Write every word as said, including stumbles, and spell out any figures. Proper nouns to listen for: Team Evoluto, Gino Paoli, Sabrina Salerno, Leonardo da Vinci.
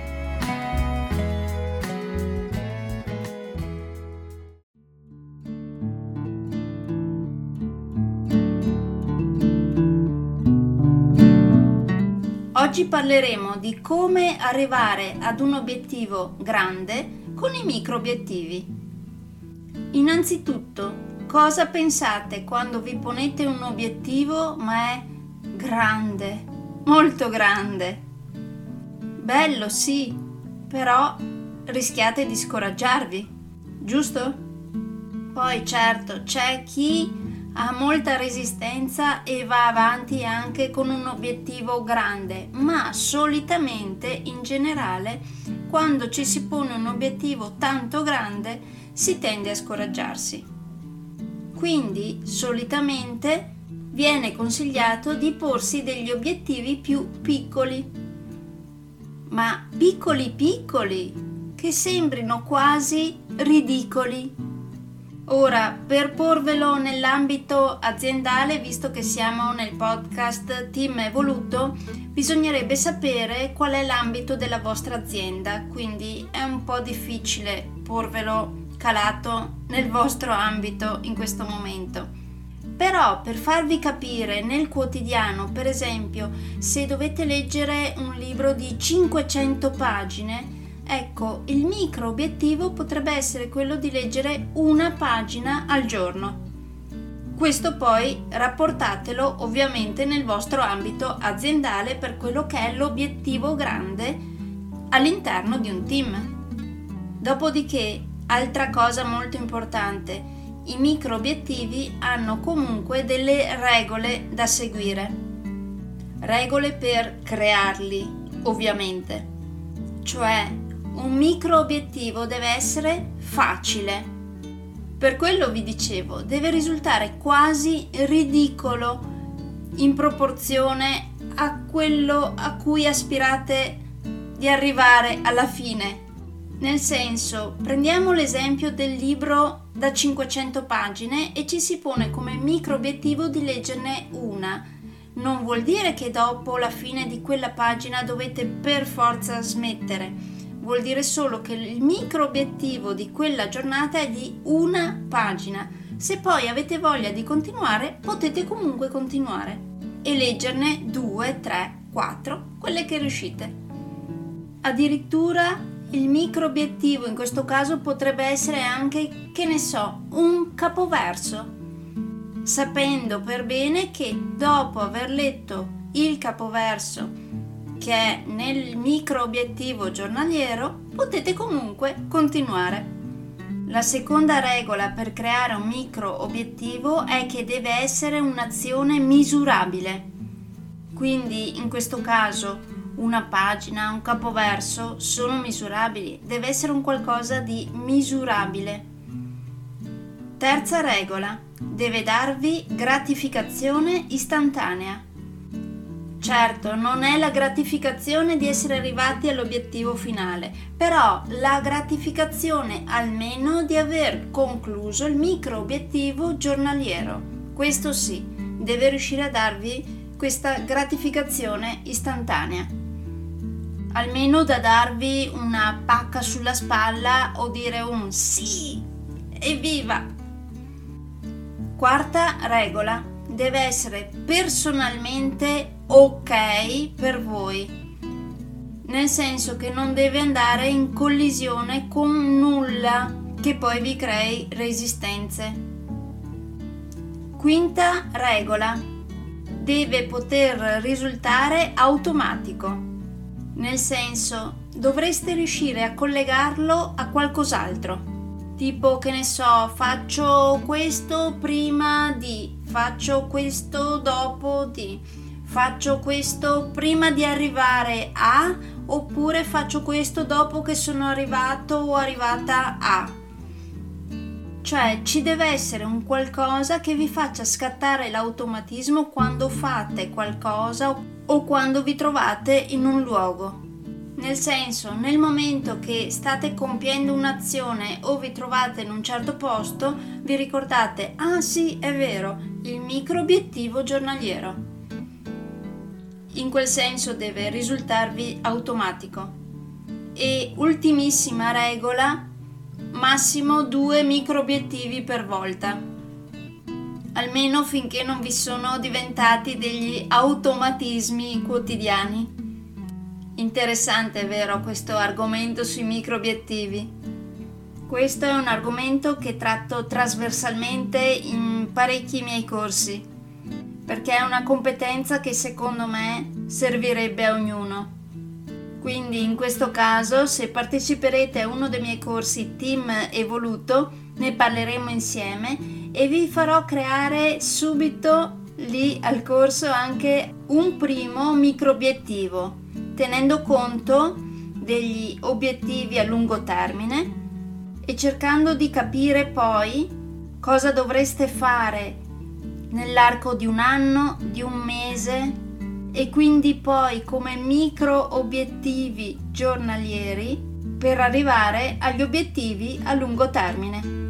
Oggi parleremo di come arrivare ad un obiettivo grande con i micro obiettivi. Innanzitutto, cosa pensate quando vi ponete un obiettivo ma è grande, molto grande? Bello, sì, però rischiate di scoraggiarvi, giusto? Poi certo, c'è chi ha molta resistenza e va avanti anche con un obiettivo grande, ma solitamente, in generale, quando ci si pone un obiettivo tanto grande, si tende a scoraggiarsi. Quindi, solitamente, viene consigliato di porsi degli obiettivi più piccoli. Ma piccoli piccoli, che sembrino quasi ridicoli. Ora, per porvelo nell'ambito aziendale, visto che siamo nel podcast Team Evoluto, bisognerebbe sapere qual è l'ambito della vostra azienda, quindi è un po' difficile porvelo calato nel vostro ambito in questo momento. Però per farvi capire nel quotidiano, per esempio, se dovete leggere un libro di cinquecento pagine, ecco, il micro obiettivo potrebbe essere quello di leggere una pagina al giorno. Questo poi rapportatelo ovviamente nel vostro ambito aziendale per quello che è l'obiettivo grande all'interno di un team. Dopodiché, altra cosa molto importante, i micro obiettivi hanno comunque delle regole da seguire. Regole per crearli, ovviamente. Cioè, un micro obiettivo deve essere facile. Per quello vi dicevo, deve risultare quasi ridicolo in proporzione a quello a cui aspirate di arrivare alla fine. Nel senso, prendiamo l'esempio del libro da cinquecento pagine e ci si pone come micro obiettivo di leggerne una. Non vuol dire che dopo la fine di quella pagina dovete per forza smettere, vuol dire solo che il micro obiettivo di quella giornata è di una pagina. Se poi avete voglia di continuare, potete comunque continuare e leggerne due, tre, quattro, quelle che riuscite. Addirittura il micro obiettivo in questo caso potrebbe essere anche, che ne so, un capoverso, sapendo per bene che dopo aver letto il capoverso che è nel micro obiettivo giornaliero potete comunque continuare. La seconda regola per creare un micro obiettivo è che deve essere un'azione misurabile. Quindi in questo caso una pagina, un capoverso sono misurabili, deve essere un qualcosa di misurabile. Terza regola, deve darvi gratificazione istantanea. Certo, non è la gratificazione di essere arrivati all'obiettivo finale, però la gratificazione almeno di aver concluso il micro obiettivo giornaliero. Questo sì, deve riuscire a darvi questa gratificazione istantanea. Almeno da darvi una pacca sulla spalla o dire un sì, evviva! Quarta regola. Deve essere personalmente ok per voi, nel senso che non deve andare in collisione con nulla che poi vi crei resistenze. Quinta regola. Deve poter risultare automatico, nel senso dovreste riuscire a collegarlo a qualcos'altro. Tipo, che ne so, faccio questo prima di, faccio questo dopo di, faccio questo prima di arrivare a, oppure faccio questo dopo che sono arrivato o arrivata a. Cioè, ci deve essere un qualcosa che vi faccia scattare l'automatismo quando fate qualcosa o quando vi trovate in un luogo. Nel senso, nel momento che state compiendo un'azione o vi trovate in un certo posto, vi ricordate, ah sì, è vero, il micro obiettivo giornaliero. In quel senso deve risultarvi automatico. E ultimissima regola, massimo due micro obiettivi per volta. Almeno finché non vi sono diventati degli automatismi quotidiani. Interessante, vero, questo argomento sui micro obiettivi? Questo è un argomento che tratto trasversalmente in parecchi miei corsi, perché è una competenza che secondo me servirebbe a ognuno. Quindi in questo caso, se parteciperete a uno dei miei corsi Team Evoluto, ne parleremo insieme e vi farò creare subito lì al corso anche un primo micro obiettivo, tenendo conto degli obiettivi a lungo termine e cercando di capire poi cosa dovreste fare nell'arco di un anno, di un mese, e quindi poi come micro obiettivi giornalieri per arrivare agli obiettivi a lungo termine.